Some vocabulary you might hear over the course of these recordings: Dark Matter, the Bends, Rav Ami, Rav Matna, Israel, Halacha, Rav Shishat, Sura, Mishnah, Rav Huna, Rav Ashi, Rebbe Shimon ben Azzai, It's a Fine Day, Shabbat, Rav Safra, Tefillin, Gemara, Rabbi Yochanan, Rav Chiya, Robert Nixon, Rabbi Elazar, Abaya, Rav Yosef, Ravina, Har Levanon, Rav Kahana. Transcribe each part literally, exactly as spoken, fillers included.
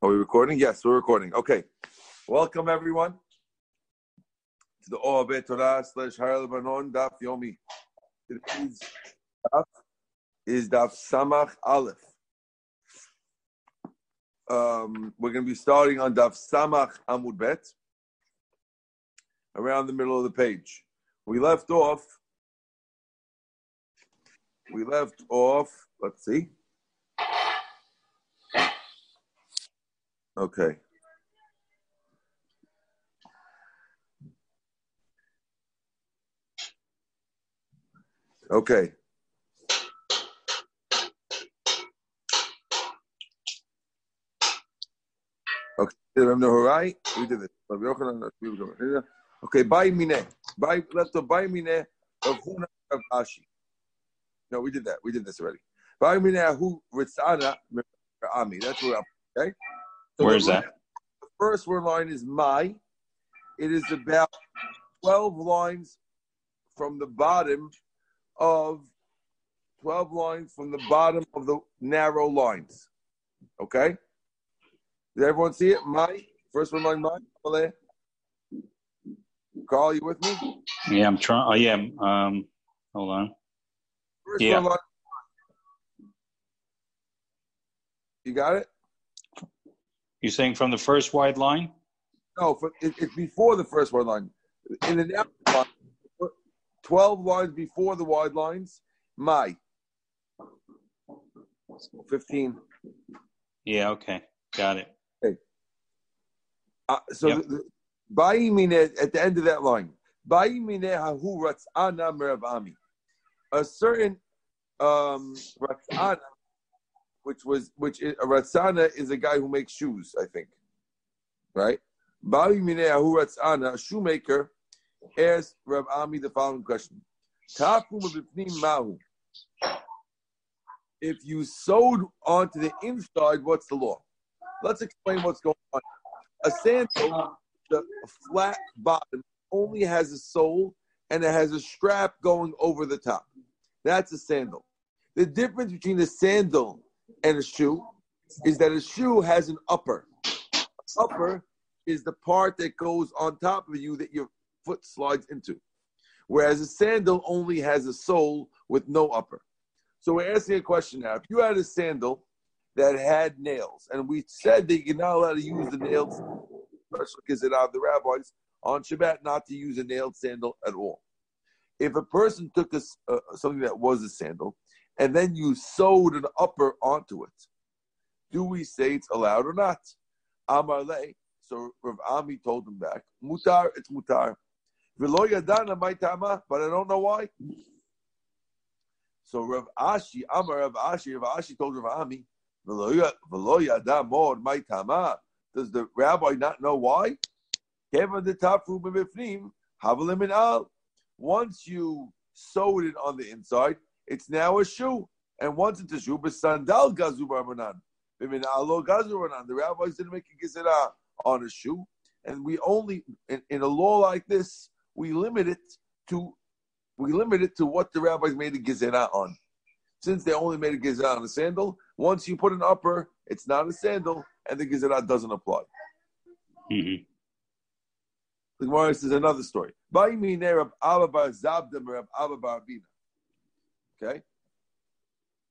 Are we recording? Yes, we're recording. Okay. Welcome, everyone, to the Ohav Bet Torah slash Har Levanon Daf Yomi. Today's Daf is Daf Samach Aleph. Um, we're going to be starting on Daf Samach Amud Bet, around the middle of the page. We left off, we left off, let's see. Okay. Okay. Okay. We did it. Rabbi Yochanan. Okay. By Mineh. By left of By Mineh of Huna of Ashi. No, we did that. We did this already. By Mineh who Ratzana Rav Ami. That's where. Okay. So where's that? The first word line is my. It is about twelve lines from the bottom of twelve lines from the bottom of the narrow lines. Okay? Did everyone see it? My first word line, my. Carl, you with me? Yeah, I'm trying. Oh yeah. Um, hold on. First yeah. Line, you got it? You're saying from the first wide line? No, for, it, it's before the first wide line. In the narrow line, twelve lines before the wide lines, my. fifteen. Yeah, okay. Got it. Okay. Uh, so, yep. the, the, at the end of that line, a certain um, Ratzana, Which was which? Is, a Ratzana is a guy who makes shoes, I think, right? Bali Mineahu Ratzana, a shoemaker, asked Rav Ami the following question: if you sewed onto the inside, what's the law? Let's explain what's going on. A sandal, the flat bottom, only has a sole and it has a strap going over the top. That's a sandal. The difference between a sandal and a shoe is that a shoe has an upper. Upper is the part that goes on top of you that your foot slides into, whereas a sandal only has a sole with no upper. So we're asking a question now. If you had a sandal that had nails, and we said that you're not allowed to use the nails, especially because it's out of the rabbis, on Shabbat not to use a nailed sandal at all. If a person took a, uh, something that was a sandal, and then you sewed an upper onto it, do we say it's allowed or not? Amar leh, so Rav Ami told him back, mutar, it's mutar. V'lo yadana my tama, but I don't know why. So Rav Ashi, Amar Rav Ashi, Rav Ashi told Rav Ami, v'lo yadana mod my tama. Does the rabbi not know why? Kevan the tafu b'mifnim, havalim in al. Once you sewed it on the inside, it's now a shoe. And once it's a shoe, but sandal gazu barbanan. The rabbis didn't make a gezeira on a shoe. And we only, in, in a law like this, we limit it to we limit it to what the rabbis made a gezeira on. Since they only made a gezeira on a sandal, once you put an upper, it's not a sandal, and the gezeira doesn't apply. Mm-hmm. The Gemara says another story. Okay,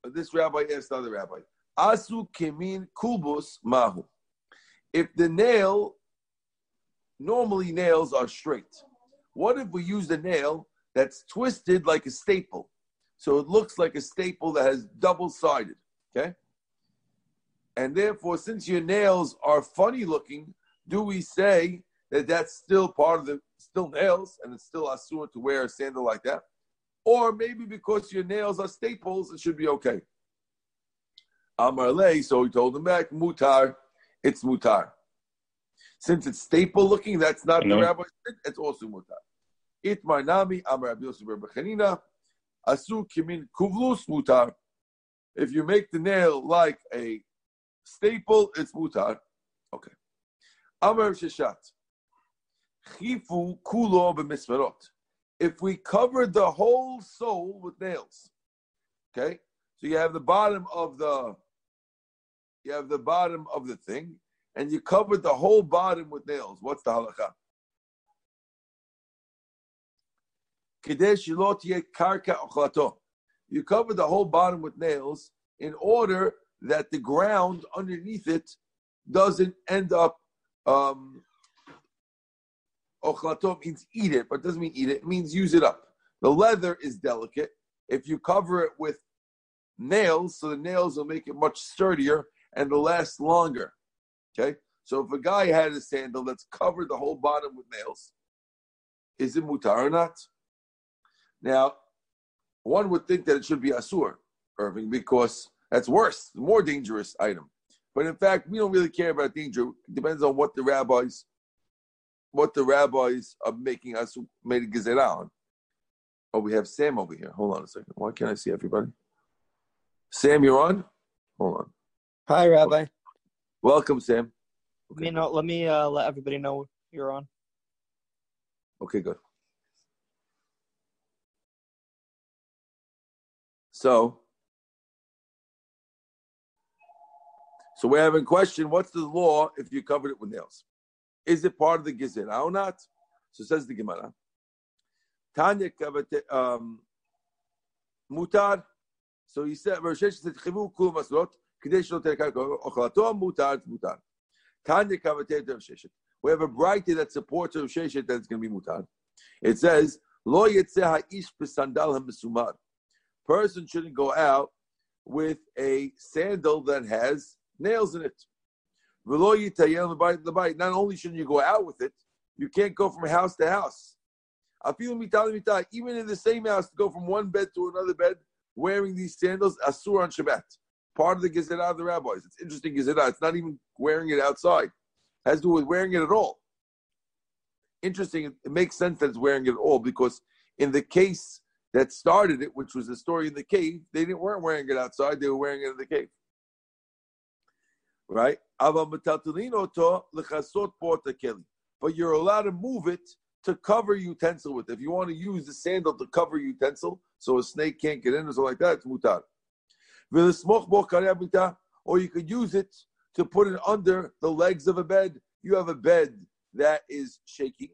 but this rabbi asked another rabbi, "Asu kemin kubus mahu." If the nail, normally nails are straight. What if we use a nail that's twisted like a staple, so it looks like a staple that has double-sided? Okay, and therefore, since your nails are funny-looking, do we say that that's still part of the still nails and it's still asur to wear a sandal like that? Or maybe because your nails are staples, it should be okay. Amar leh, so he told him back, mutar, it's mutar. Since it's staple-looking, that's not no. the rabbi's thing, it's also mutar. Itmar nami, Amar Rabbi Yosef Rabbi Chanina, asu kimin kuvlus mutar. If you make the nail like a staple, it's mutar. Okay. Amar Sheshat, chifu kulo b'mismerot. If we cover the whole sole with nails, okay, so you have the bottom of the, you have the bottom of the thing, and you covered the whole bottom with nails, what's the halacha? You cover the whole bottom with nails in order that the ground underneath it doesn't end up, um, ochlato means eat it, but it doesn't mean eat it, it means use it up. The leather is delicate. If you cover it with nails, so the nails will make it much sturdier and it'll last longer, okay? So if a guy had a sandal that's covered the whole bottom with nails, is it mutar or not? Now, one would think that it should be asur, Irving, because that's worse, more dangerous item. But in fact, we don't really care about danger. It depends on what the rabbis, what the rabbis are making us made a gezeira on. Oh, we have Sam over here. Hold on a second. Why can't I see everybody? Sam, you're on? Hold on. Hi, Rabbi. Welcome, Sam. Okay. Let me know, let me uh, let everybody know you're on. Okay, good. So, so we're having a question, what's the law if you covered it with nails? Is it part of the gezeira or not? So says the Gemara. Tanya um mutar. So he said, Rosh Hashanah said, Chivu kul maslot, Kadesh lo terkar ochlato mutar, mutar. Tanya kavatet Rosh Hashanah. We have a braita that supports Rosh Hashanah that it's going to be mutar. It says, Lo yetze ha'ish pesandal ha'mesumar. Person shouldn't go out with a sandal that has nails in it. Not only shouldn't you go out with it, you can't go from house to house. Even in the same house, to go from one bed to another bed wearing these sandals, asur on Shabbat. Part of the gezeira of the rabbis. It's interesting gezeira. It's not even wearing it outside. It has to do with wearing it at all. Interesting. It makes sense that it's wearing it at all because in the case that started it, which was the story in the cave, they didn't weren't wearing it outside, they were wearing it in the cave. Right? But you're allowed to move it to cover utensil with. If you want to use the sandal to cover utensil, so a snake can't get in or something like that, it's mutar. Or you could use it to put it under the legs of a bed. You have a bed that is shaking,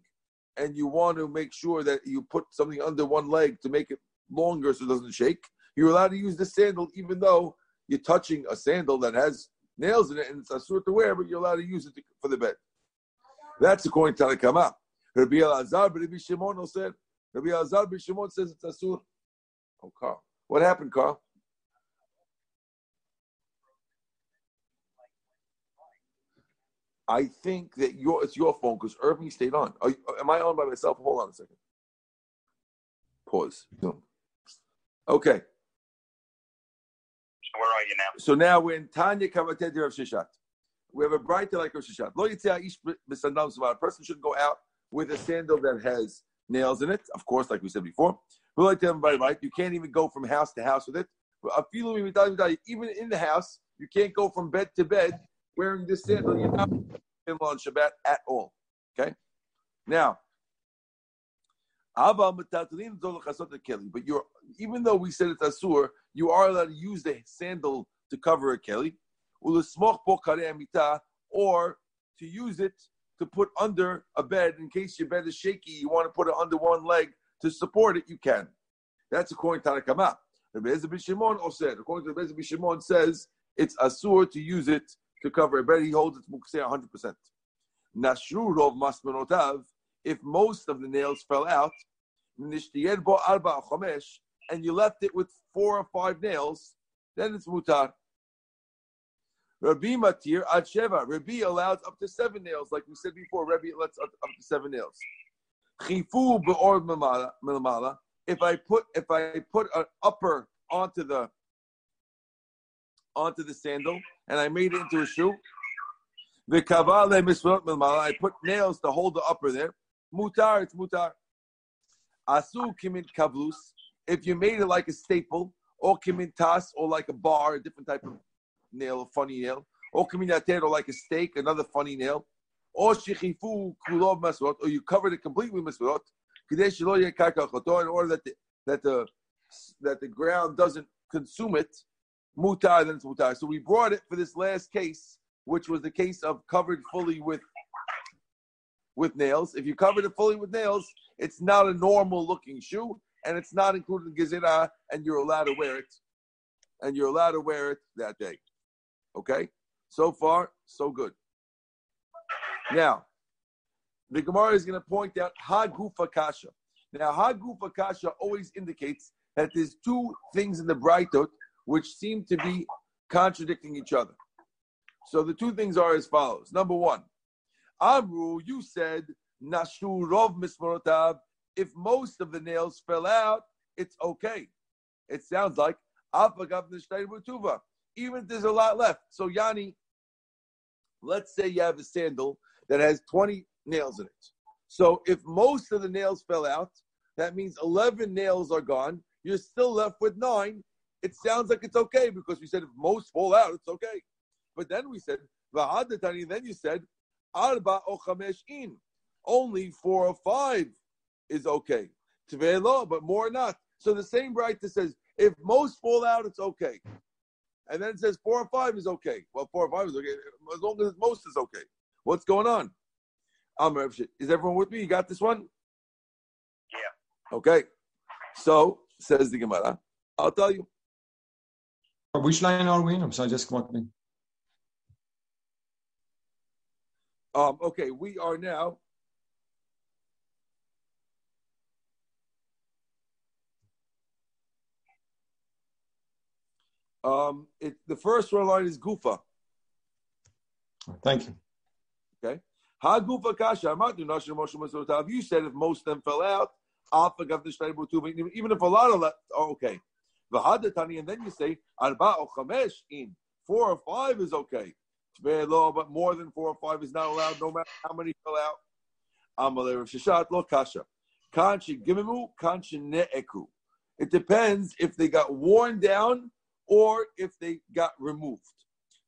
and you want to make sure that you put something under one leg to make it longer so it doesn't shake, you're allowed to use the sandal even though you're touching a sandal that has nails in it and it's asur to wear, but you're allowed to use it to, for the bed. That's according to Tanakama. Rabbi Elazar, Rabbi Shimon said, Rabbi Elazar, Rabbi Shimon says it's asur. Oh, Carl. What happened, Carl? I think that your it's your phone because Irving stayed on. Are you, am I on by myself? Hold on a second. Pause. No. Okay. So where are you now? So now we're in Tanya Kavatei Rav Shishat. We have a braita like Rav Shishat. Lo yitzeh ish b'sandal sumar. A person shouldn't go out with a sandal that has nails in it. Of course, like we said before. You can't even go from house to house with it. Even in the house, you can't go from bed to bed wearing this sandal. You're not on Shabbat at all. Okay? Now, but you're, even though we said it's asur, you are allowed to use the sandal to cover a keli, or to use it to put under a bed in case your bed is shaky, you want to put it under one leg to support it, you can. That's according to Tanakama. Rebbe Shimon said, according to Rebbe Shimon says, it's asur to use it to cover a bed, he holds it to one hundred percent. Nashru rov masmanotav, if most of the nails fell out, nishtiyed bo arba chomesh, and you left it with four or five nails, then it's mutar. Rebbe Matir ad sheva, Rebbe allows up to seven nails, like we said before, Rebbe lets up, up to seven nails. Chifu be'or melamala, if I put if I put an upper onto the onto the sandal, and I made it into a shoe. The kavale misfot milmala. I put nails to hold the upper there. Mutar, it's mutar. Asu kimin kavlus. If you made it like a staple, or kimin tas, or like a bar, a different type of nail, a funny nail, or kimin ater, or like a stake, another funny nail, or shechifu kulov masrot, or you covered it completely with masrot. Kadesh lo yekar kalchoto, in order that the, that the that the ground doesn't consume it. Mutar, then it's mutar. So we brought it for this last case which was the case of covered fully with with nails. If you covered it fully with nails, it's not a normal looking shoe, and it's not included in Gezeira, and you're allowed to wear it. And you're allowed to wear it that day. Okay? So far, so good. Now, the Gemara is going to point out Hagufa Kasha. Now, Hagufa Kasha always indicates that there's two things in the Braitot which seem to be contradicting each other. So the two things are as follows. Number one, Amru, you said, Nashu Rov Mismorotav, if most of the nails fell out, it's okay. It sounds like Afagav Nishtay Butuva, even if there's a lot left. So Yanni, let's say you have a sandal that has twenty nails in it. So if most of the nails fell out, that means eleven nails are gone. You're still left with nine. It sounds like it's okay because we said if most fall out, it's okay. But then we said, Va'adatani, then you said, Arba o chamesh in. Only four or five is okay. Tvelo, but more not. So the same Braita says, if most fall out, it's okay. And then it says four or five is okay. Well, four or five is okay. As long as most is okay. What's going on? Is everyone with me? You got this one? Yeah. Okay. So, says the Gemara, I'll tell you. Which line are we in? I'm sorry, just come on. Um, okay, we are now. Um, it, the first line is Gufa. Thank you. Okay. Ha Gufa Kasha. You said if most of them fell out, even if a lot of left, oh, okay. And then you say, Arba o chamesh in. Four or five is okay. But more than four or five is not allowed, no matter how many fell out. Amalei Rav Shishat lo kasha. Kanshi gimimu, kanshi ne'eku. It depends if they got worn down or if they got removed.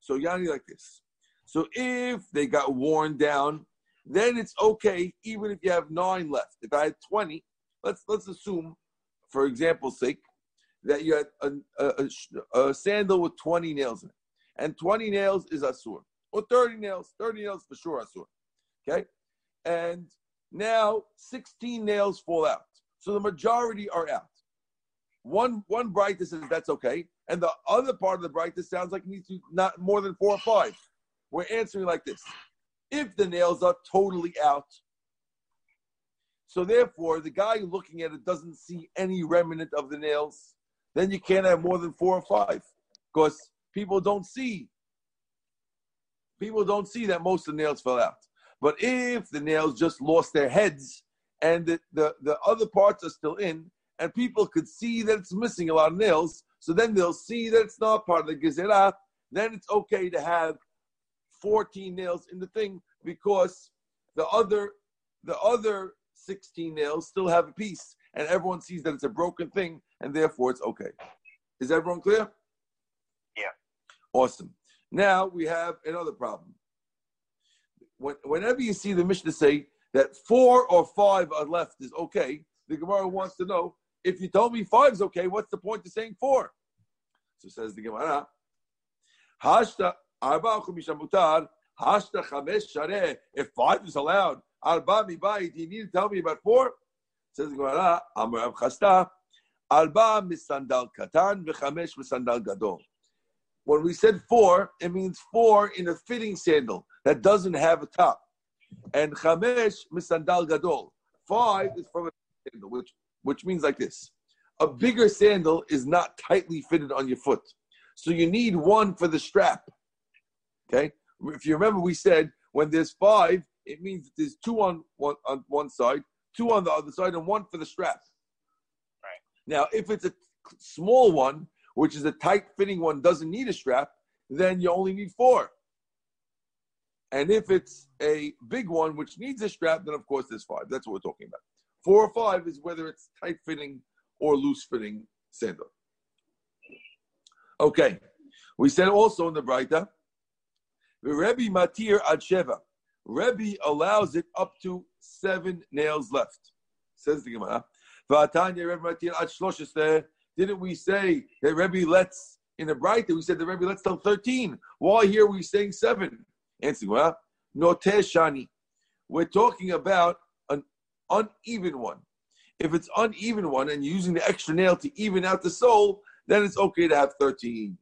So Yanni like this. So if they got worn down, then it's okay, even if you have nine left. If I had twenty, let's let's assume, for example's sake, that you had a, a, a, a sandal with twenty nails in it. And twenty nails is asur. Or thirty nails. thirty nails for sure asur. Okay? And now sixteen nails fall out. So the majority are out. One one brightness says that's okay. And the other part of the brightness sounds like it needs to not more than four or five. We're answering like this. If the nails are totally out. So therefore, the guy looking at it doesn't see any remnant of the nails. Then you can't have more than four or five. Because People don't see. People don't see that most of the nails fell out. But if the nails just lost their heads and the, the, the other parts are still in, and people could see that it's missing a lot of nails, so then they'll see that it's not part of the Gezeira, then it's okay to have fourteen nails in the thing because the other the other sixteen nails still have a piece, and everyone sees that it's a broken thing, and therefore it's okay. Is everyone clear? Awesome. Now we have another problem. When, whenever you see the Mishnah say that four or five are left is okay, the Gemara wants to know, if you told me five is okay, what's the point of saying four? So says the Gemara, Hashta arba chumisha mutar, hashta chamesh shareh. If five is allowed, arba mibayit, you need to tell me about four? Says the Gemara, Amar Rav Chasta, arba misandal katan, v'chamesh misandal gadol. When we said four, it means four in a fitting sandal that doesn't have a top. And chamesh misandal gadol. Five is from a sandal, which, which means like this. A bigger sandal is not tightly fitted on your foot. So you need one for the strap. Okay? If you remember, we said when there's five, it means there's two on one, on one side, two on the other side, and one for the strap. Right. Now, if it's a small one, which is a tight-fitting one, doesn't need a strap, then you only need four. And if it's a big one, which needs a strap, then of course there's five. That's what we're talking about. Four or five is whether it's tight-fitting or loose-fitting sandal. Okay. We said also in the Braita, Rebbe Matir ad sheva. Rebbe allows it up to seven nails left. Says the Gemara. V'atanya Rebbe Matir ad shlosheseh. Didn't we say that Rebbe lets in the Braita, we said the Rebbe, let's tell thirteen. Why here we're saying seven? Answer, well, noteshani. We're talking about an uneven one. If it's uneven one and you're using the extra nail to even out the sole, then it's okay to have thirteen.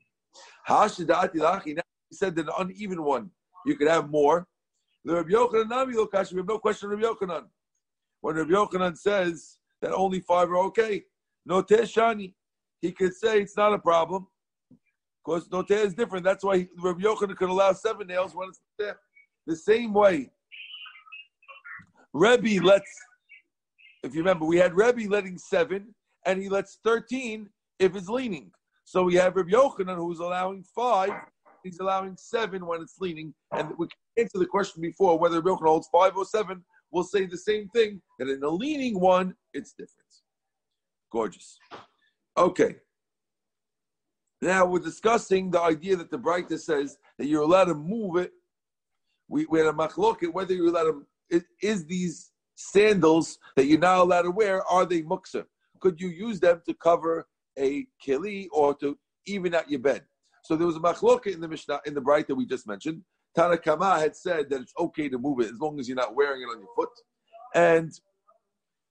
Hashidati lachi. Now he said that an uneven one, you could have more. The Rabbi Yochanan, we have no question of Rabbi Yochanan. When Rabbi Yochanan says that only five are okay, noteh shani, he could say it's not a problem because noteh is different. That's why Rabbi Yochanan could allow seven nails when it's there. The same way, Rebbe lets, if you remember, we had Rebbe letting seven, and he lets thirteen if it's leaning. So we have Rabbi Yochanan who's allowing five, he's allowing seven when it's leaning. And we can answer the question before whether Rabbi Yochanan holds five or seven. We'll say the same thing, that in the leaning one, it's different. Gorgeous. Okay. Now we're discussing the idea that the Braita says that you're allowed to move it. We, we had a machloket, whether you're allowed to, it is these sandals that you're not allowed to wear, are they muksa? Could you use them to cover a keli or to even out your bed? So there was a machloket in the Mishnah, in the Braita that we just mentioned. Tanakama had said that it's okay to move it as long as you're not wearing it on your foot. And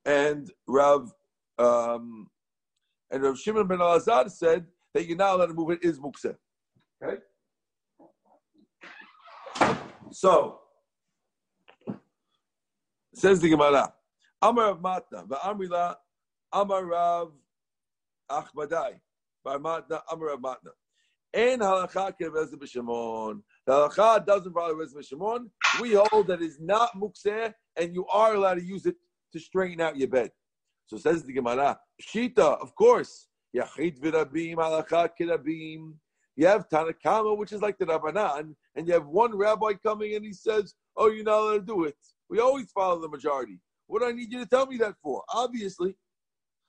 and Rav um, and Rav Shimon ben Azzai said that you're not allowed to move it is muksa. Okay? So says the Gemara, Amar Rav Matna, va'amrila, Amar Rav Achbadi, va'matna, Amar Rav Matna. En halacha ke'Rebbe Shimon. The halacha doesn't follow Rebbe Shimon. We hold that it's not mukseh, and you are allowed to use it to straighten out your bed. So says the Gemara, Shita, of course, Yachid v'Rabim, halacha ke'Rabim. You have Tanakama, which is like the Rabbanan, and you have one rabbi coming and he says, oh, you're not allowed to do it. We always follow the majority. What do I need you to tell me that for? Obviously.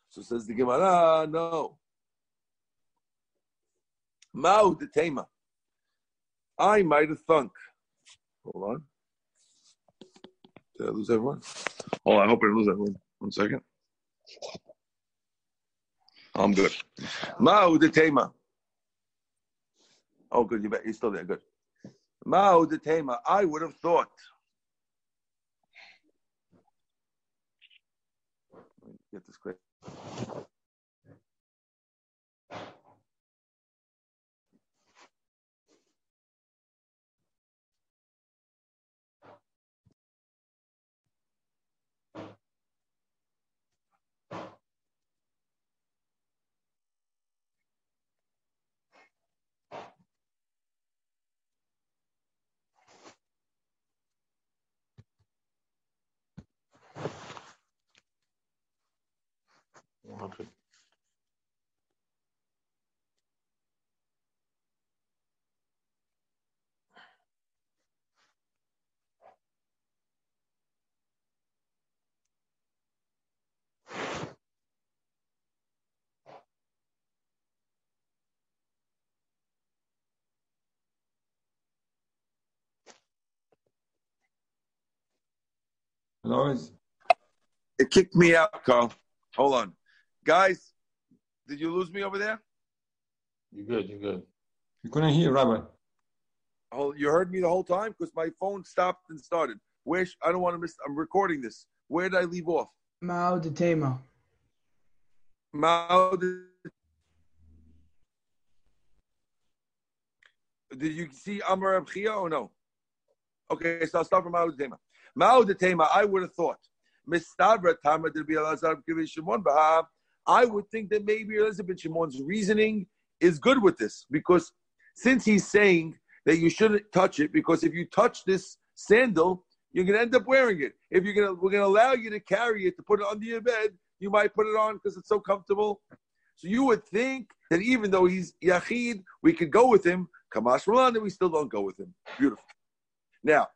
So says the Gemara, no. Ma'u de tema. I might have thunk. Hold on. Did I lose everyone? Oh, I hope I didn't lose everyone. One second. I'm good. Ma'u de tema. Oh, good. You bet. You're still there. Good. Ma'u de tema. I would have thought. Get this quick. Okay. Noise. It kicked me out, Carl. Hold on. Guys, did you lose me over there? You're good, you're good. You couldn't hear, Rabbi. Oh, you heard me the whole time? Because my phone stopped and started. Where sh- I don't want to miss, I'm recording this. Where did I leave off? Mao de Tema. Mao de Did you see Amar Rav Chiya or no? Okay, so I'll start from Mao de Tema. Mao de Tema, I would have thought. Mistabra Tama de Rabbi Elazar B'Kivish Shimon B'Hav. I would think that maybe Elizabeth Shimon's reasoning is good with this, because since he's saying that you shouldn't touch it, because if you touch this sandal, you're going to end up wearing it. If you're going to, we're going to allow you to carry it, to put it under your bed, you might put it on because it's so comfortable. So you would think that even though he's Yachid, we could go with him. Kamash Roland, we still don't go with him. Beautiful. Now,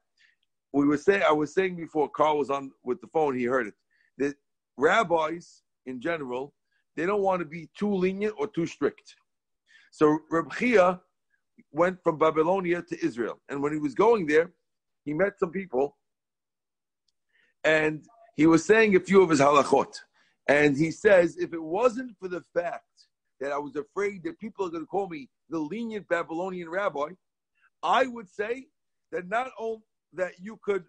we were saying, I was saying before Carl was on with the phone, he heard it, that rabbis in general, they don't want to be too lenient or too strict. So Reb Chiya went from Babylonia to Israel. And when he was going there, he met some people. And he was saying a few of his halachot. And he says, if it wasn't for the fact that I was afraid that people are going to call me the lenient Babylonian rabbi, I would say that not only that you could,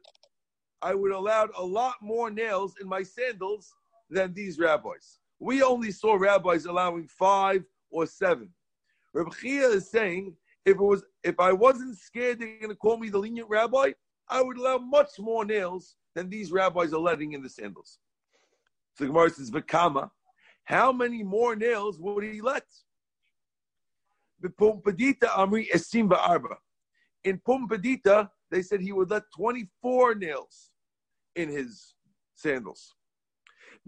I would allow a lot more nails in my sandals than these rabbis. We only saw rabbis allowing five or seven. Rabbi Chiya is saying, if it was, if I wasn't scared they're going to call me the lenient rabbi, I would allow much more nails than these rabbis are letting in the sandals. So the Gemara says, V'kama, how many more nails would he let? In Pumbedita, they said he would let twenty-four nails in his sandals.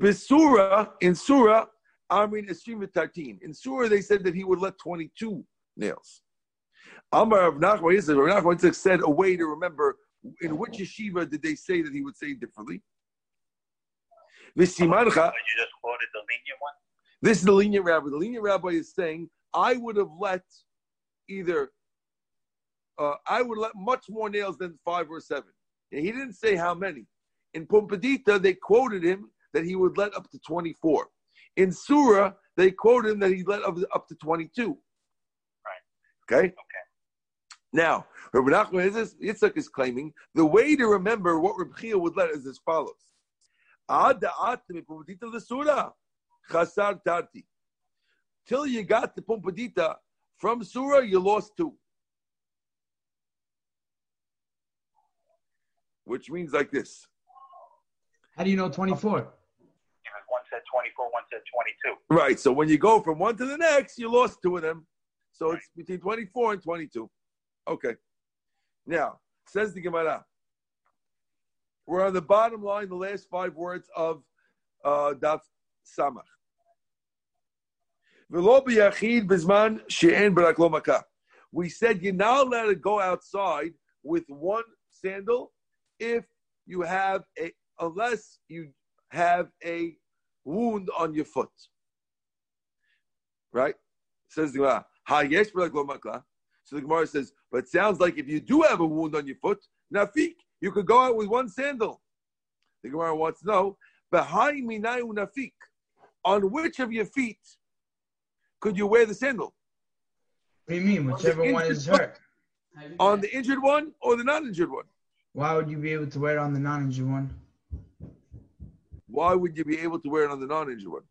In Sura, in Sura, they said that he would let twenty-two nails. Amar Rav Nachman, Rav Nachman said a way to remember in which yeshiva did they say that he would say differently. This is the lenient one. This is the lenient rabbi. The lenient rabbi is saying, I would have let either, uh, I would let much more nails than five or seven. And he didn't say how many. In Pumbedita, they quoted him that he would let up to twenty-four. In Surah, they quoted him that he let up, up to twenty-two. Right. Okay? Okay. Now, Rabbi Nachman Yitzchak is claiming the way to remember what Rabbi Chiya would let is as follows. Till you got to Pumbedita from Surah, you lost two. Which means like this. How do you know twenty-four? One said twenty-four, one said twenty-two. Right, so when you go from one to the next, you lost two of them. So it's between twenty-four and twenty-two. Okay. Now, says the Gemara. We're on the bottom line, the last five words of uh, Daf Samach. We said you're not allowed to go outside with one sandal if you have a, unless you have a wound on your foot. Right? Says the Gemara. So the Gemara says, but it sounds like if you do have a wound on your foot, nafik, you could go out with one sandal. The Gemara wants to know, b'hai minayu nafik, on which of your feet could you wear the sandal? What do you mean? Whichever one is hurt. On the injured one or the non-injured one? Why would you be able to wear it on the non-injured one? Why would you be able to wear it on the non-injured one?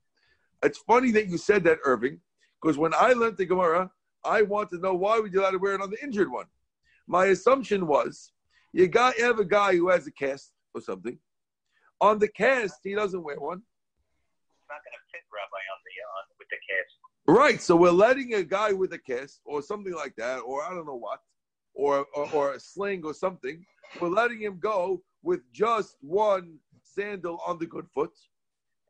It's funny that you said that, Irving, because when I learned the Gemara, I wanted to know why would you allow to wear it on the injured one. My assumption was, you got you have a guy who has a cast or something. On the cast, he doesn't wear one. It's not going to fit, Rabbi, on the on with the cast. Right, so we're letting a guy with a cast or something like that, or I don't know what, or, or or a sling or something, we're letting him go with just one sandal on the good foot.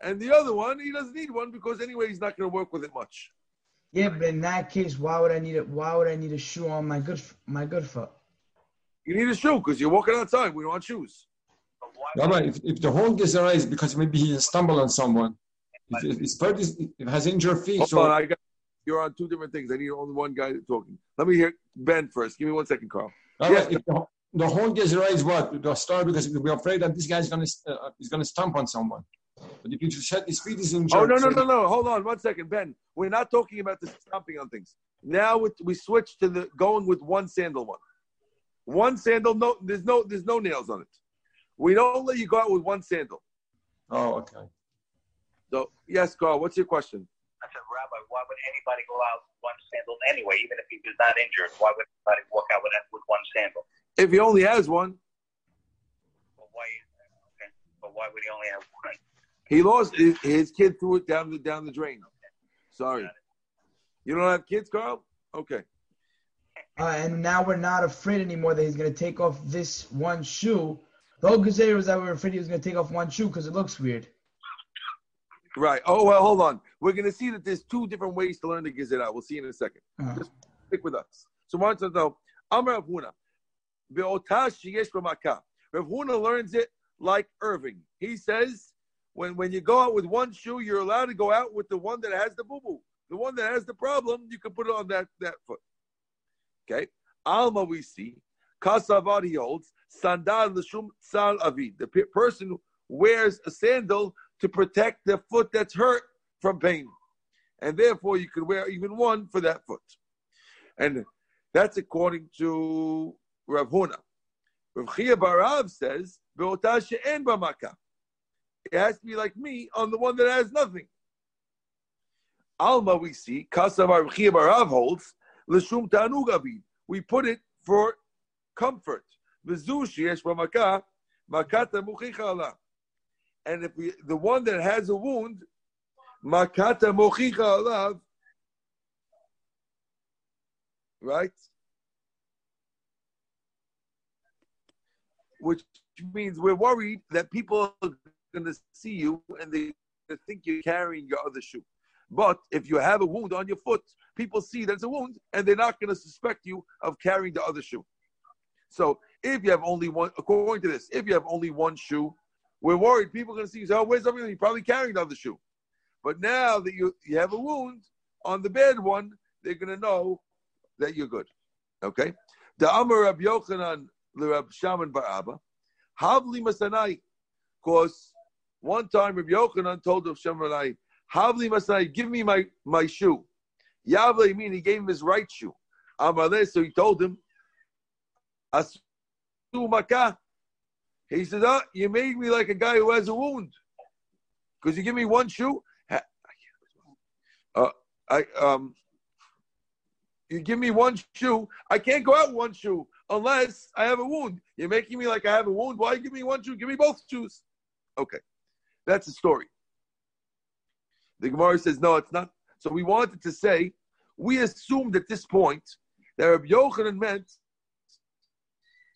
And the other one, he doesn't need one because anyway, he's not going to work with it much. Yeah, but in that case, why would I need it? Why would I need a shoe on my good my good foot? You need a shoe because you're walking outside. We don't want shoes. No, right. If, if the whole Gezeira is because maybe he stumbled on someone. If it's part is it has injured feet. Hold so on, I got, you're on two different things. I need only one guy talking. Let me hear Ben first. Give me one second, Carl. All yes, right. the, the whole Gezeira is what the star because we're afraid that this guy is gonna uh, is gonna stomp on someone. But if you just said his feet is injured. Oh no no so no no! Hold on one second, Ben. We're not talking about the stomping on things. Now with, we switch to the going with one sandal one. One sandal. No, there's no there's no nails on it. We don't let you go out with one sandal. Oh okay. So, yes, Carl, what's your question? I said, Rabbi, why would anybody go out with one sandal anyway, even if he was not injured? Why would anybody walk out with, with one sandal? If he only has one. Well, why, okay. But why would he only have one? He lost, his, his kid threw it down the, down the drain. Okay. Sorry. You don't have kids, Carl? Okay. Uh, and now we're not afraid anymore that he's going to take off this one shoe. The whole Gezeira was that we were afraid he was going to take off one shoe because it looks weird. Right. Oh, well, hold on. We're going to see that there's two different ways to learn the Gezeira. We'll see in a second. Uh-huh. Just stick with us. So, I want to know, Amar Rav Huna. Rav Huna learns it like Irving. He says, when, when you go out with one shoe, you're allowed to go out with the one that has the boo-boo. The one that has the problem, you can put it on that, that foot. Okay? Alma we see. Kasavad he holds. Sandal l'shum tzal avid. The person wears a sandal to protect the foot that's hurt from pain. And therefore, you could wear even one for that foot. And that's according to Rav Huna. Rav Chiya bar Rav says, Be'ota she'en b'maka. It has to be like me on the one that has nothing. Alma, we see, Kasav Rav Chiya bar Rav holds, L'shum ta'anug abid. We put it for comfort. V'zu she'esh b'maka, makata muchicha ala. And if we, the one that has a wound, makata mochicha alav, right? Which means we're worried that people are going to see you and they think you're carrying your other shoe. But if you have a wound on your foot, people see that it's a wound and they're not going to suspect you of carrying the other shoe. So if you have only one, according to this, if you have only one shoe, we're worried people are going to see you say, oh, where's everything? You're probably carrying the other shoe. But now that you, you have a wound on the bad one, they're going to know that you're good. Okay? The Amar Rabbi Yochanan, the Rabbi Shimon ben Azzai, Havli Masanai. Because one time Rabbi Yochanan told Rabbi Shimon ben Azzai, Havli Masanai, give me my, my shoe. Yavli, mean he gave him his right shoe. Amaleh, so he told him, Asu Makah. He said, oh, you made me like a guy who has a wound. Because you give me one shoe. Uh, I um, You give me one shoe. I can't go out with one shoe unless I have a wound. You're making me like I have a wound. Why give me one shoe? Give me both shoes. Okay. That's the story. The Gemara says, no, it's not. So we wanted to say, we assumed at this point that Rabbi Yochanan meant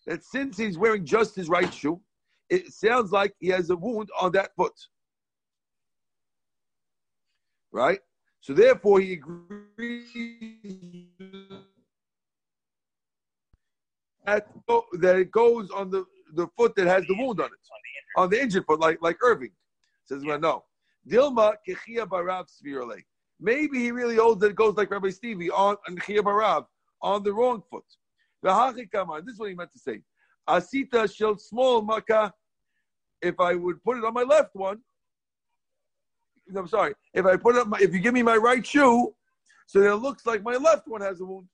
that since he's wearing just his right shoe, it sounds like he has a wound on that foot. Right? So therefore he agrees that, that it goes on the, the foot that has the wound on it. On the injured foot, like, like Irving. Says, well, no. Dilma kechiya barav svirale. Maybe he really holds that it goes like Rabbi Stevie on kechiya barav, on the wrong foot. This is what he meant to say. Asita shel small maka. If I would put it on my left one, I'm sorry. If I put it, on my, if you give me my right shoe, so then it looks like my left one has a wound.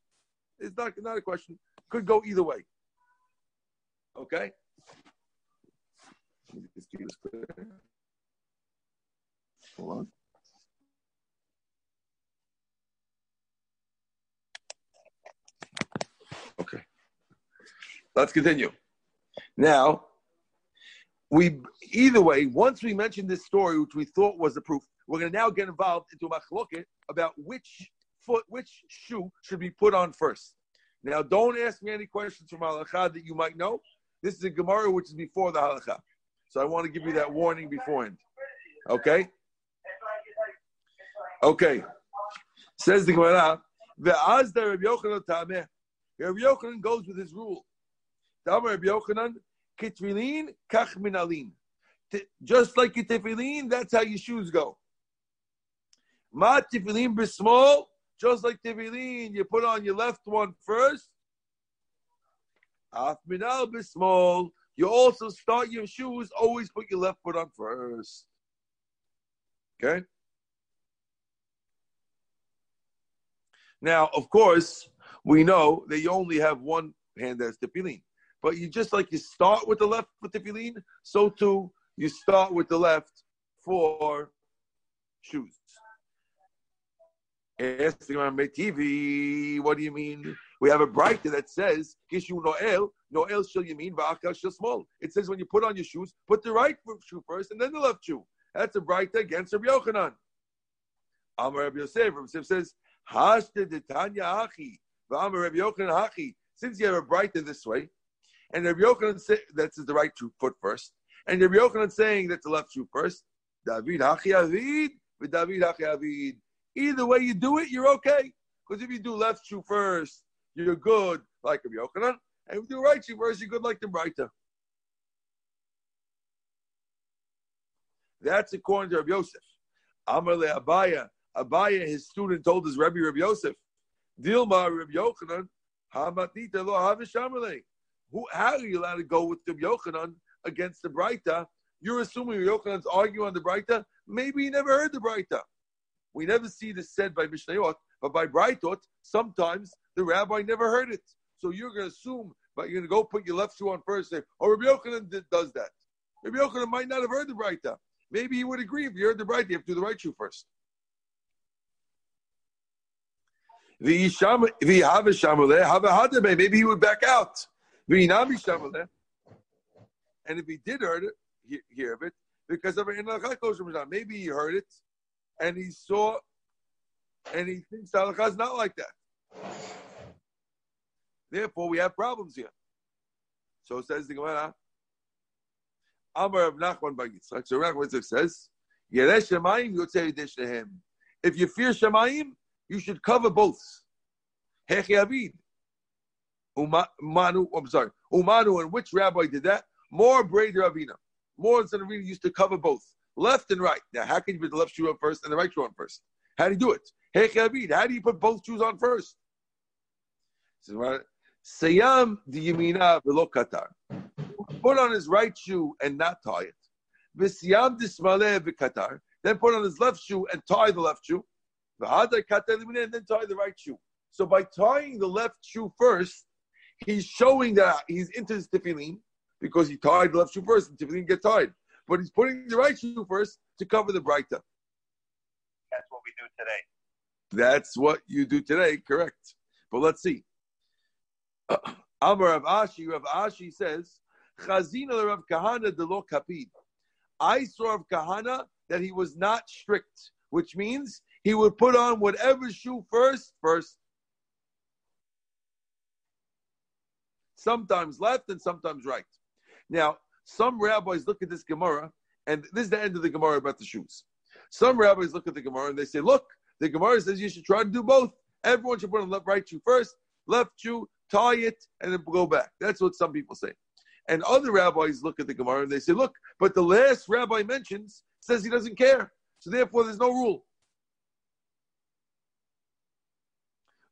It's not not a question. Could go either way. Okay. Hold on. Okay, let's continue. Now, we either way, once we mentioned this story, which we thought was the proof, we're going to now get involved into a machloket about which foot, which shoe should be put on first. Now, don't ask me any questions from Halacha that you might know. This is a Gemara, which is before the Halacha. So I want to give you that warning beforehand. Okay? Okay. Says the Gemara, Ve'azda Rabbi Yochanan Ta'ameh. Rabbi Yochanan goes with his rule. Rabbi Yochanan, Kitvilin kach minalin. Just like your tefillin, that's how your shoes go. Ma tefillin b'smol, just like tefillin, you put on your left one first. Af minal b'smol, you also start your shoes, always put your left foot on first. Okay? Now, of course, we know that you only have one hand that's tefillin. But you just like you start with the left for tefillin, so too you start with the left for shoes. Asking on my T V, what do you mean? We have a Braita that says, Kishu Noel, Noel shall you mean, Va'akal shall small. It says when you put on your shoes, put the right shoe first and then the left shoe. That's a Braita against Rabbi Yochanan. Amar Rabbi Yosef, Rabbi Yosef says, Hashte detanya hachi, Va'amar Rabbi Yochanan hachi. Since you have a Braita this way, and Rabbi Yochanan say that's the right foot first, and Rabbi Yochanan saying that's the left shoe first. David hachi avid, with David hachi avid. Either way you do it, you're okay. Because if you do left shoe first, you're good like Rabbi Yochanan, and if you do right shoe first, you're good like the Braita. That's according to Rabbi Yosef. Amar le Abaya, Abaya, his student, told his Rebbe Rabbi Yosef, Dilma Rabbi Yochanan, hamatita lo havishamalei. Who, how are you allowed to go with the Yochanan against the Braita? You're assuming Yochanan's arguing on the Braita. Maybe he never heard the Braita. We never see this said by Mishnayot But by Breitot, sometimes the rabbi never heard it. So you're going to assume, but you're going to go put your left shoe on first and say, oh, Rabbi Yochanan did, does that. Rabbi Yochanan might not have heard the Braita. Maybe he would agree if you heard the Braita, you have to do the right shoe first. Maybe he would back out. And if he did heard it, he, hear of it, because of an maybe he heard it and he saw and he thinks the halakha is not like that. Therefore, we have problems here. So says the Gemara. Amar Rav Nachman bar Yitzchak. So Rav Nachman says, "Yereh Shemayim yotzei yedei shnehem." If you fear Shemayim, you should cover both. Hechi Avid. Umanu. I'm sorry. Umanu. And which rabbi did that? More Braita Ravina. More than Ravina used to cover both, left and right. Now, how can you put the left shoe on first and the right shoe on first? How do you do it? Hechi Avid. How do you put both shoes on first? He says, Sayam di Yemina velo katar. Put on his right shoe and not tie it. V'siyam di Smale v'katar. Then put on his left shoe and tie the left shoe. V'hada katar l'mina, and then tie the right shoe. So by tying the left shoe first, he's showing that he's into his tefillin because he tied the left shoe first and tefillin get tied. But he's putting the right shoe first to cover the Braita. That's what we do today. That's what you do today, correct. But let's see. Amar Rav Ashi, Rav Ashi says, Chazina Rav Kahana de lo kapid. I saw Rav Kahana that he was not strict, which means he would put on whatever shoe first, first. Sometimes left and sometimes right. Now, some rabbis look at this Gemara, and this is the end of the Gemara about the shoes. Some rabbis look at the Gemara and they say, look, the Gemara says you should try to do both. Everyone should put on the right shoe first, left shoe, tie it, and then go back. That's what some people say. And other rabbis look at the Gemara and they say, look, but the last rabbi mentions says he doesn't care. So therefore, there's no rule.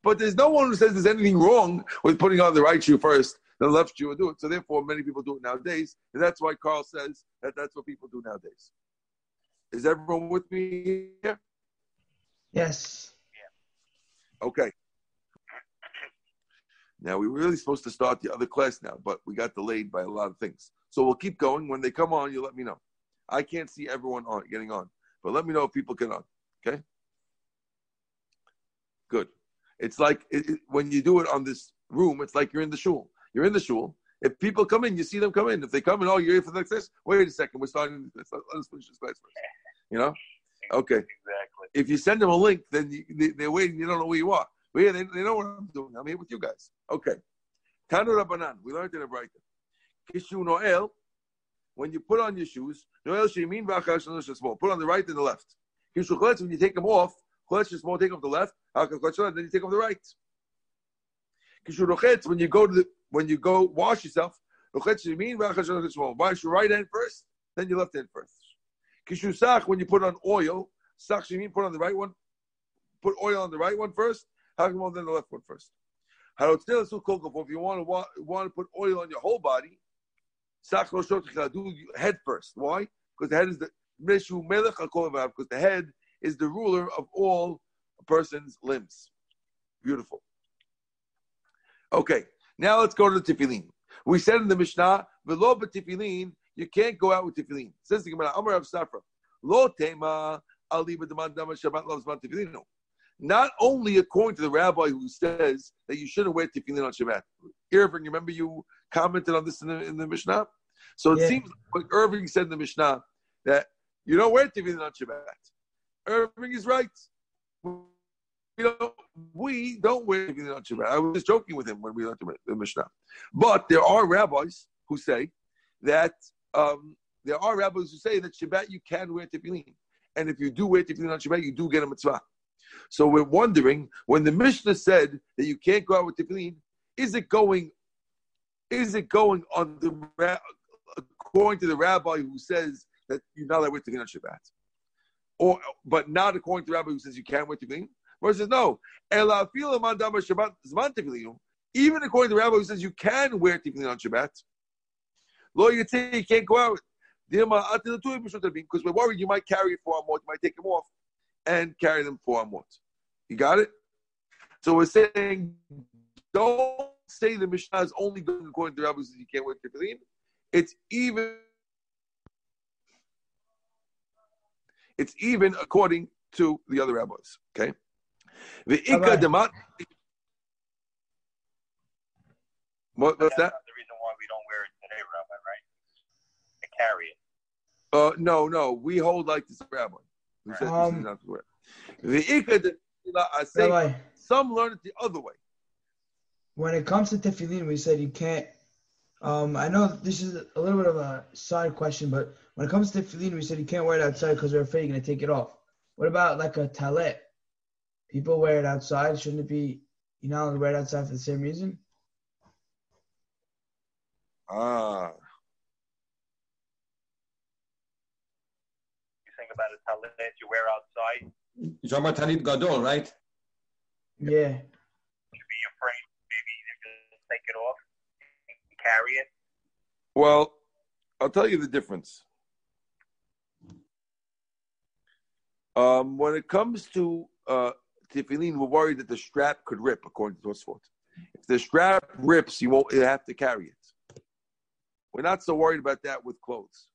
But there's no one who says there's anything wrong with putting on the right shoe first, the left shoe will do it. So therefore, many people do it nowadays. And that's why Carl says that that's what people do nowadays. Is everyone with me here? Yes. Yeah. Okay. Now, we were really supposed to start the other class now, but we got delayed by a lot of things. So we'll keep going. When they come on, you let me know. I can't see everyone on getting on, but let me know if people get on, okay? Good. It's like it, it, when you do it on this room, it's like you're in the shul. You're in the shul. If people come in, you see them come in. If they come in, oh, you're here for the next class? Wait a second. We're starting. Let's, let's finish this class first. You know? Okay. Exactly. If you send them a link, then you, they, they're waiting. You don't know where you are. But yeah, they, they know what I'm doing. I'm here with you guys. Okay. Tanu Rabbanan. We learned in a Braita. Kishu Noel. When you put on your shoes, Noel Shemin V'Achar Shalosh Shesmo. Put on the right and the left. Kishu Choletz. When you take them off, Choletz Shesmo, take off the left. Achar Choletz Shalosh. Then you take off the right. Kishu Rochetz. When you go to the, when you go wash yourself, Rochetz Shemin V'Achar Shalosh Shesmo. Wash your right hand first, then your left hand first. Kishu Sach. When you put on oil, Sach Shemin. Put on the right one. Put oil on the right one first. How come on then the left one first? If you want to wa- want to put oil on your whole body, do head first. Why? Because the head is the because the head is the ruler of all a person's limbs. Beautiful. Okay, now let's go to the tefillin. We said in the Mishnah, "V'lo b'tefillin," you can't go out with tefillin. Says the Gemara, Amar Rav Safra, "Lo tema ali b'damad dama Shabbat loves man tefillin." Not only according to the rabbi who says that you shouldn't wear tefillin on Shabbat. Irving, remember you commented on this in the, in the Mishnah? So it yeah. seems like Irving said in the Mishnah that you don't wear tefillin on Shabbat. Irving is right. We don't, we don't wear tefillin on Shabbat. I was just joking with him when we learned the Mishnah. But there are rabbis who say that um, there are rabbis who say that Shabbat you can wear tefillin. And if you do wear tefillin on Shabbat, you do get a mitzvah. So we're wondering, when the Mishnah said that you can't go out with tefillin, is it going, is it going on the according to the rabbi who says that you're not allowed to wear tefillin on Shabbat, or but not according to the rabbi who says you can't wear tefillin? Versus no, even according to the rabbi who says you can wear tefillin on Shabbat, lo you say you can't go out because we're worried you might carry it for a month, you might take him off. And carry them for a month. You got it? So we're saying, don't say the Mishnah is only going according to Rabbi says you can't wear tefillin. It's even it's even according to the other rabbis. Okay. The Ikka Demat. What, what's that? The reason why we don't wear it today, Rabbi, right? To carry it. Uh, no, no. We hold like this rabbi. We said um, this is not to wear. The Ikka I say Rabbi, some learn it the other way. When it comes to tefillin, we said you can't. Um, I know this is a little bit of a side question, but when it comes to tefillin, we said you can't wear it outside because we're afraid you're going to take it off. What about like a talit? People wear it outside. Shouldn't it be you're not allowed to wear it outside for the same reason? Ah. You think about a talit that you wear outside? You're talking about talit gadol, right? Yeah. You should be afraid maybe they're going to take it off and carry it. Well, I'll tell you the difference. Um, when it comes to uh, tefillin, we're worried that the strap could rip, according to Tosfot. If the strap rips, you won't have to carry it. We're not so worried about that with clothes.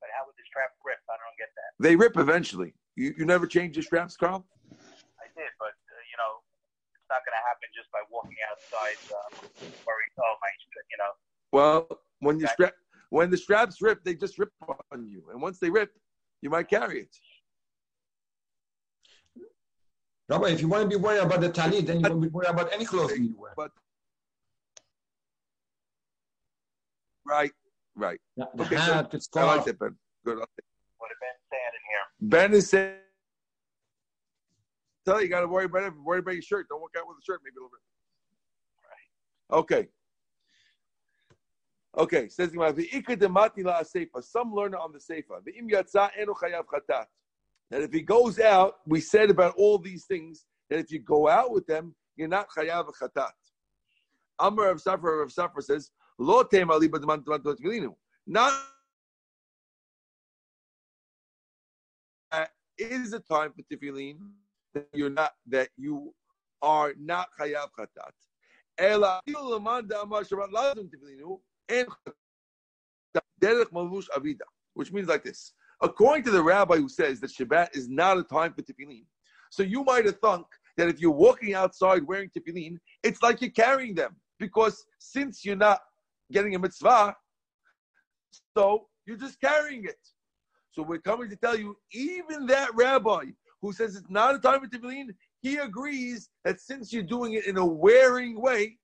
But how would the strap rip? I don't get that. They rip eventually. You, you never change the straps, Carl? I did, but, uh, you know, it's not going to happen just by walking outside. Um, worried, oh, my, you know. Well, when, you stra- when the straps rip, they just rip on you. And once they rip, you might carry it. Rabbi, if you want to be worried about the talit, then you won't be worried about any clothing you wear. But, right, right. Yeah, okay, so, I like that, Ben. Good. What did Ben say in here? Ben is saying, tell you, you got to worry about it. Worry about your shirt. Don't walk out with a shirt, maybe a little bit. Right. Okay. Okay, says the Gemara. Some learn on the Seifa. That if he goes out, we said about all these things that if you go out with them, you're not chayav chatat. Amar of Safra of Safra says, "Lo teim ali b'daman t'matot gilinu." Now is a time for tefillin that you're not that you are not chayav chatat. Ela ilamanda amar shabbat lazim tefillinu. Which means like this. According to the rabbi who says that Shabbat is not a time for tefillin, so you might have thunk that if you're walking outside wearing tefillin, it's like you're carrying them, because since you're not getting a mitzvah, so you're just carrying it. So we're coming to tell you, even that rabbi who says it's not a time for tefillin, he agrees that since you're doing it in a wearing way,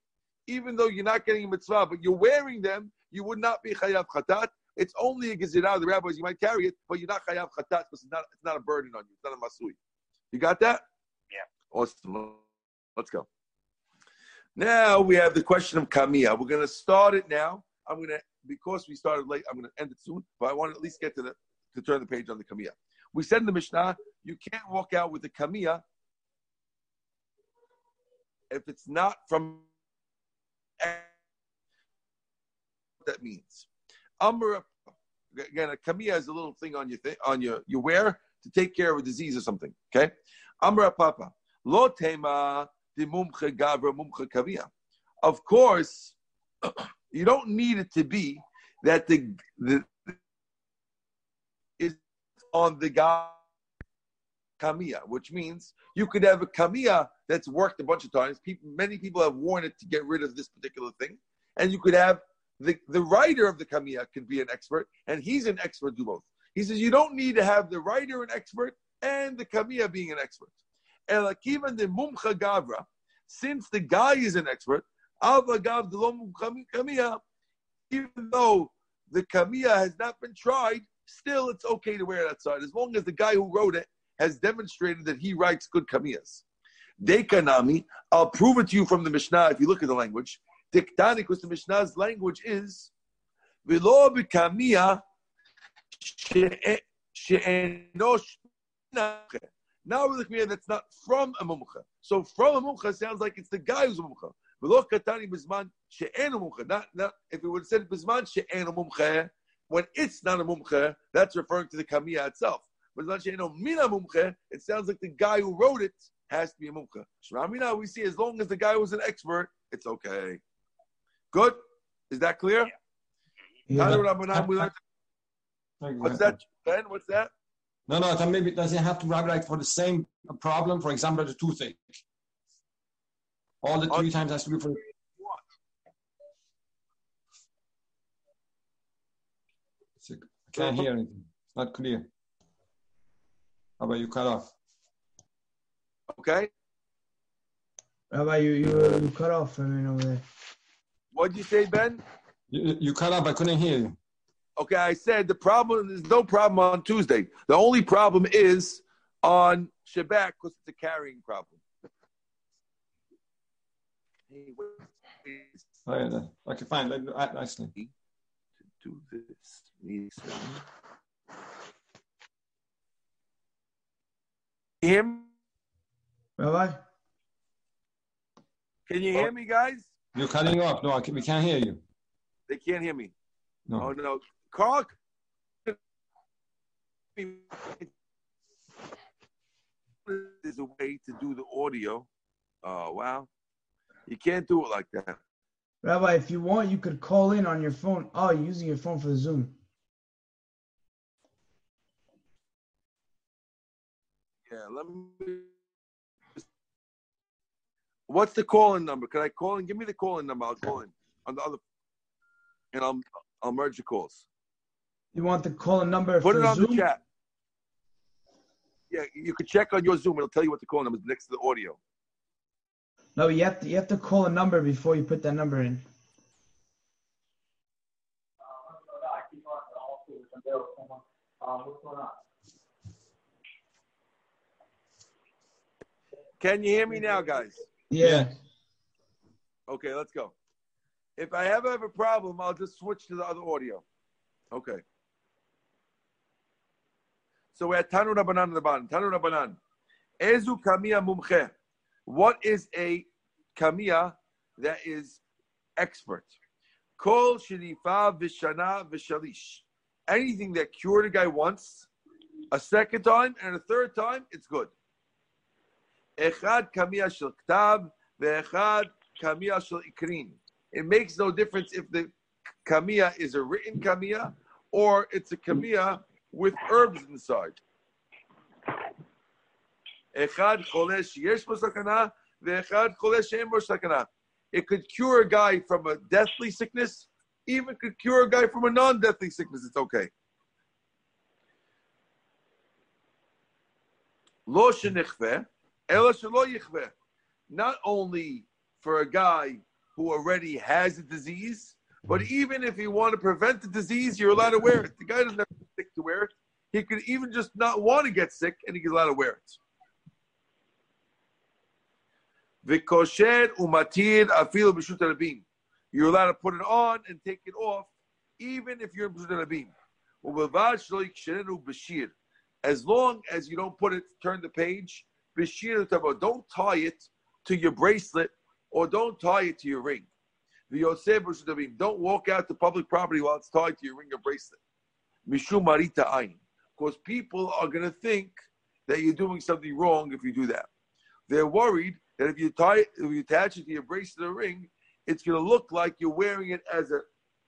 even though you're not getting a mitzvah, but you're wearing them, you would not be chayav chatat. It's only a gezeira of the rabbis, you might carry it, but you're not chayav chatat because it's not, it's not a burden on you. It's not a masui. You got that? Yeah. Awesome. Let's go. Now we have the question of Kamiya. We're going to start it now. I'm going to, because we started late, I'm going to end it soon, but I want to at least get to the, to turn the page on the Kamiya. We said in the Mishnah, you can't walk out with the Kamiya if it's not from that means. Amr, again, a kamiya is a little thing on your thing, on your you wear to take care of a disease or something. Okay, Amr Papa, lo tema de mumche gavra mumche kamiya. Of course, you don't need it to be that the, the is on the guy kamiya, which means you could have a kamiya that's worked a bunch of times. People, many people have worn it to get rid of this particular thing, and you could have. The, the writer of the Kamiya can be an expert, and he's an expert, do both. He says you don't need to have the writer an expert and the Kamiya being an expert. Elakivan de mumcha gavra, since the guy is an expert, alva gav de lom kamiya, even though the Kamiya has not been tried, still it's okay to wear it outside, as long as the guy who wrote it has demonstrated that he writes good Kamiyas. Dekanami, I'll prove it to you from the Mishnah if you look at the language. Diktani, because the Mishnah's language is "v'lo b'kamiya she'enosh." Now we're looking at that's not from a mumcha. So from a mumcha sounds like it's the guy who's a mumcha. V'lo katani b'zman she'en a mumcha. Not, not if it would have said b'zman she'en a mumcha when it's not a mumcha. That's referring to the kamiya itself. B'zman she'eno mina mumcha. It sounds like the guy who wrote it has to be a mumcha. Shramina, we see as long as the guy was an expert, it's okay. Good? Is that clear? Yeah. Yeah. What's that, Ben? What's that? No, no, then maybe it doesn't have to be like for the same problem. For example, the toothache. All the three times has to be for... I can't hear anything. It's not clear. Rabbi, you cut off. Okay. Rabbi, you, you, you cut off for a minute over there. What did you say, Ben? You, you cut off. I couldn't hear you. Okay, I said the problem, there's no problem on Tuesday. The only problem is on Shabbat because it's a carrying problem. Oh, yeah. Okay, fine. I, I sleep. To do this needs him. Rabbi? Can you hear me, guys? You're cutting off. No, I can, we can't hear you. They can't hear me. No. Oh, no. Carl? There's a way to do the audio. Oh, wow. You can't do it like that. Rabbi, if you want, you could call in on your phone. Oh, you're using your phone for the Zoom. Yeah, let me... What's the call-in number? Can I call in? Give me the call-in number. I'll call in on the other... And I'll, I'll merge the calls. You want the call-in number for Zoom? Put it on the chat. Yeah, you can check on your Zoom. It'll tell you what the call-in number is next to the audio. No, you have to, you have to call a number before you put that number in. Can you hear me now, guys? Yeah. Okay, let's go. If I ever have a problem, I'll just switch to the other audio. Okay. So we're at Tanu Rabbanan at the bottom. Tanu Rabbanan. Ezu Kamiya Mumche. What is a Kamiya that is expert? Kol Shirifa Vishana Vishalish. Anything that cured a guy once, a second time, and a third time, it's good. Echad Kamiya Shel Ktab, Ve'echad Kamiya Shel Ikrin. It makes no difference if the Kamiya is a written Kamiya or it's a Kamiya with herbs inside. It could cure a guy from a deathly sickness, even could cure a guy from a non-deathly sickness. It's okay. Not only for a guy who already has a disease, but even if you want to prevent the disease, you're allowed to wear it. The guy doesn't have to be sick to wear it. He could even just not want to get sick, and he's allowed to wear it. You're allowed to put it on and take it off, even if you're in B'shut Rabim. As long as you don't put it, turn the page, don't tie it to your bracelet, or don't tie it to your ring. Don't walk out to public property while it's tied to your ring or bracelet. Because people are going to think that you're doing something wrong if you do that. They're worried that if you tie, if you attach it to your bracelet or ring, it's going to look like you're wearing it as a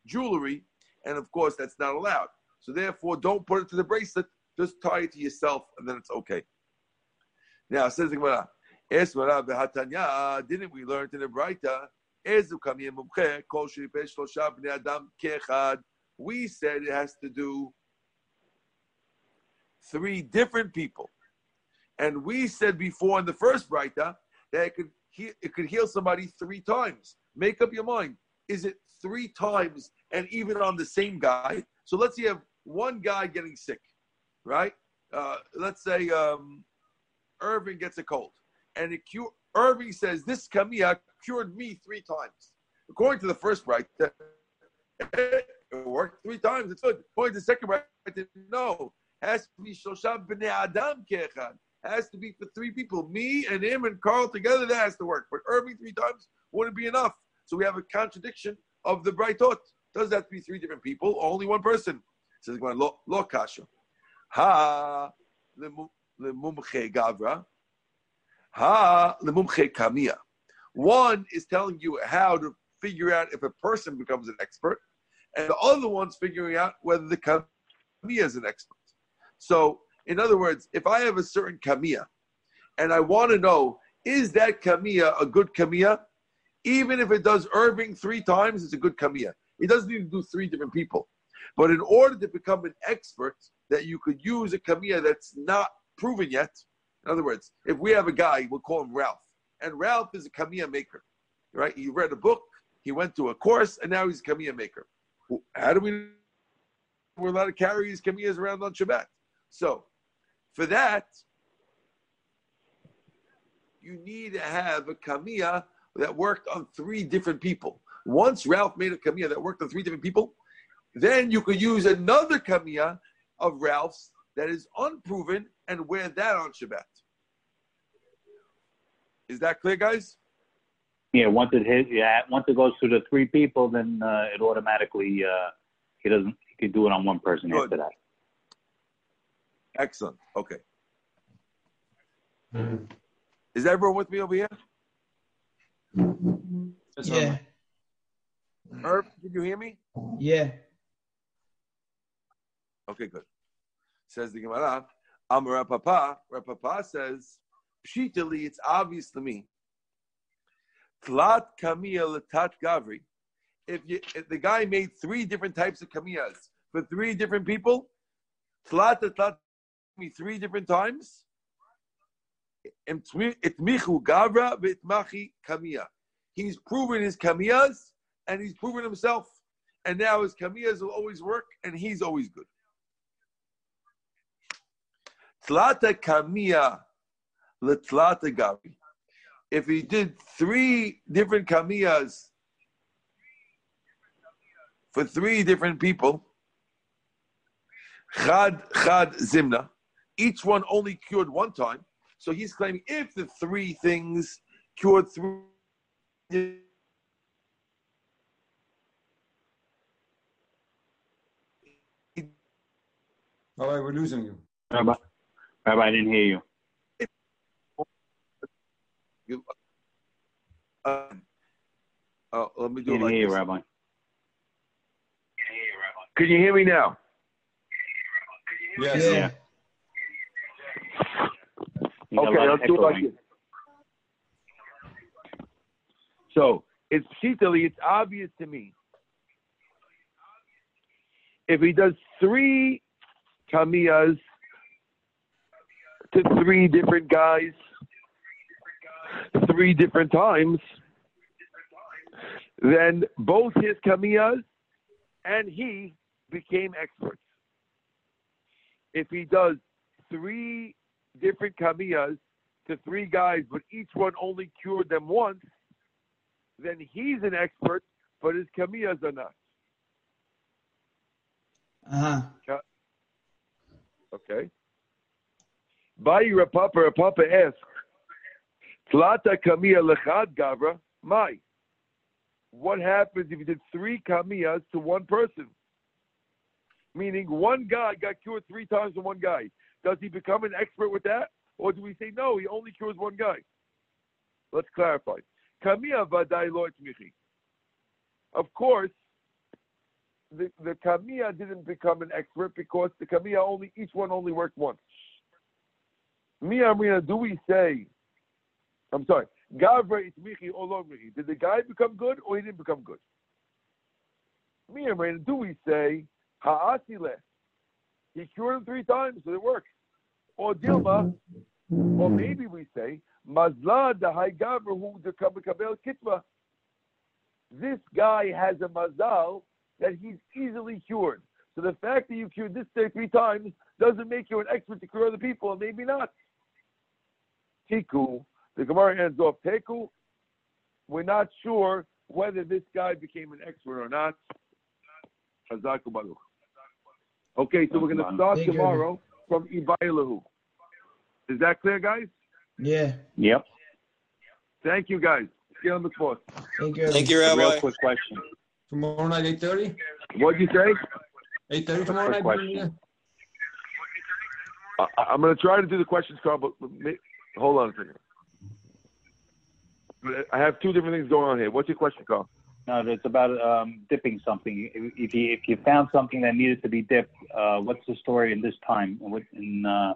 jewelry, and of course that's not allowed. So therefore, don't put it to the bracelet. Just tie it to yourself, and then it's okay. Now, says the Gemara. Didn't we learn in the Braita? We said it has to do three different people. And we said before in the first Braita that it could, it could heal somebody three times. Make up your mind. Is it three times and even on the same guy? So let's say you have one guy getting sick, right? Uh, let's say um, Irving gets a cold. And it cure, Irving says, this Kamiya cured me three times. According to the first right, it worked three times. It's good. According to the second right, no. It has to be Shosha B'nei Adam Ke'echad. Has to be for three people. Me and him and Carl together, that has to work. But Irving three times wouldn't be enough. So we have a contradiction of the Breitot. Doesn't have to be three different people, only one person. Says lo kasha. Ha le mumche gavra. Ha lemumche kamiya. One is telling you how to figure out if a person becomes an expert, and the other one's figuring out whether the kamiya is an expert. So, in other words, if I have a certain kamiya, and I want to know, is that kamiya a good kamiya? Even if it does Irving three times, it's a good kamiya. It doesn't even do three different people. But in order to become an expert, that you could use a kamiya that's not proven yet. In other words, if we have a guy, we'll call him Ralph. And Ralph is a kamiya maker, right? He read a book, he went to a course, and now he's a kamiya maker. How do we we're allowed to carry these kamiyas around on Shabbat? So, for that, you need to have a kamiya that worked on three different people. Once Ralph made a kamiya that worked on three different people, then you could use another kamiya of Ralph's that is unproven and wear that on Shabbat. Is that clear, guys? Yeah. Once it hits, yeah. Once it goes through the three people, then uh, it automatically uh, he doesn't he can do it on one person. Good. After that. Excellent. Okay. Mm-hmm. Is everyone with me over here? Yeah. Herb, did you hear me? Yeah. Okay, good. Says the Gemara, I'm Rav Papa. Rav Papa says, pshitali, it's obvious to me. Tlat kamiya letat gavri. If, you, if the guy made three different types of kamiyas for three different people, tlat tlat three different times, itmichu gavra v'itmachi kamiya. He's proven his kamiyas, and he's proven himself. And now his kamiyas will always work, and he's always good. Tlata kamiya letlata gavi. If he did three different kamiyas for three different people, chad chad zimna, each one only cured one time. So he's claiming if the three things cured three. Rabbi, we're losing you. Rabbi, Rabbi, I didn't hear you. Uh, oh, let me do it like this. Didn't hear you, Rabbi. Can you hear me now? Yes. Yeah. Yeah. Okay, let's do it like this. So, it's pshitali, it's obvious to me. If he does three kamiyas to three different guys, three different times, then both his kamiyas and he became experts. If he does three different kamiyas to three guys, but each one only cured them once, then he's an expert, but his kamiyas are not. Uh huh. Okay. By Rav Papa, Rav Papa asks, Tlata kamiya lechad gavra, mai. What happens if you did three kamiyas to one person? Meaning one guy got cured three times to one guy. Does he become an expert with that? Or do we say, no, he only cures one guy? Let's clarify. Kamiya vadai lo etmichi. Of course, The, the kamiya didn't become an expert because the kamiya only, each one only worked once. Mia Amrina, do we say, I'm sorry, Gavra itmichi olomrihi. Did the guy become good or he didn't become good? Mia Amrina, do we say, ha'asile? He cured him three times, so it works. Or Dilma, or maybe we say, Mazla dahai Gavra hu dekabel kitma. This guy has a mazal that he's easily cured. So the fact that you cured this day three times doesn't make you an expert to cure other people, and maybe not. Tiku, the Gemara ends off, Tiku, we're not sure whether this guy became an expert or not. Chazaku Baruch. Okay, so we're going to start tomorrow from Ibayilahu. Is that clear, guys? Yeah. Yep. Thank you, guys. See you on the fourth. Thank you. Thank you, Rabbi. Real quick question. Tomorrow night, eight thirty? What'd you say? eight thirty tomorrow night. Question. I, I'm going to try to do the questions, Carl, but hold on a second. I have two different things going on here. What's your question, Carl? No, it's about um, dipping something. If you if you found something that needed to be dipped, uh, what's the story in this time? What in, uh,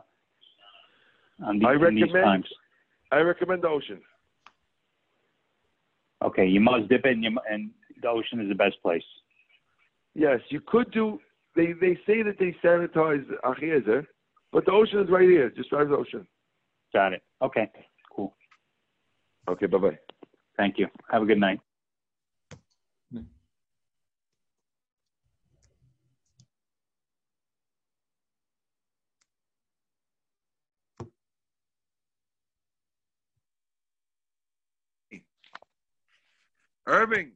on these, I recommend, in these times? I recommend the ocean. Okay, you must dip it, and, you, and the ocean is the best place. Yes, you could do. They they say that they sanitize Achiezer, but the ocean is right here. Just drive the ocean. Got it. Okay, cool. Okay, bye bye. Thank you. Have a good night. Irving.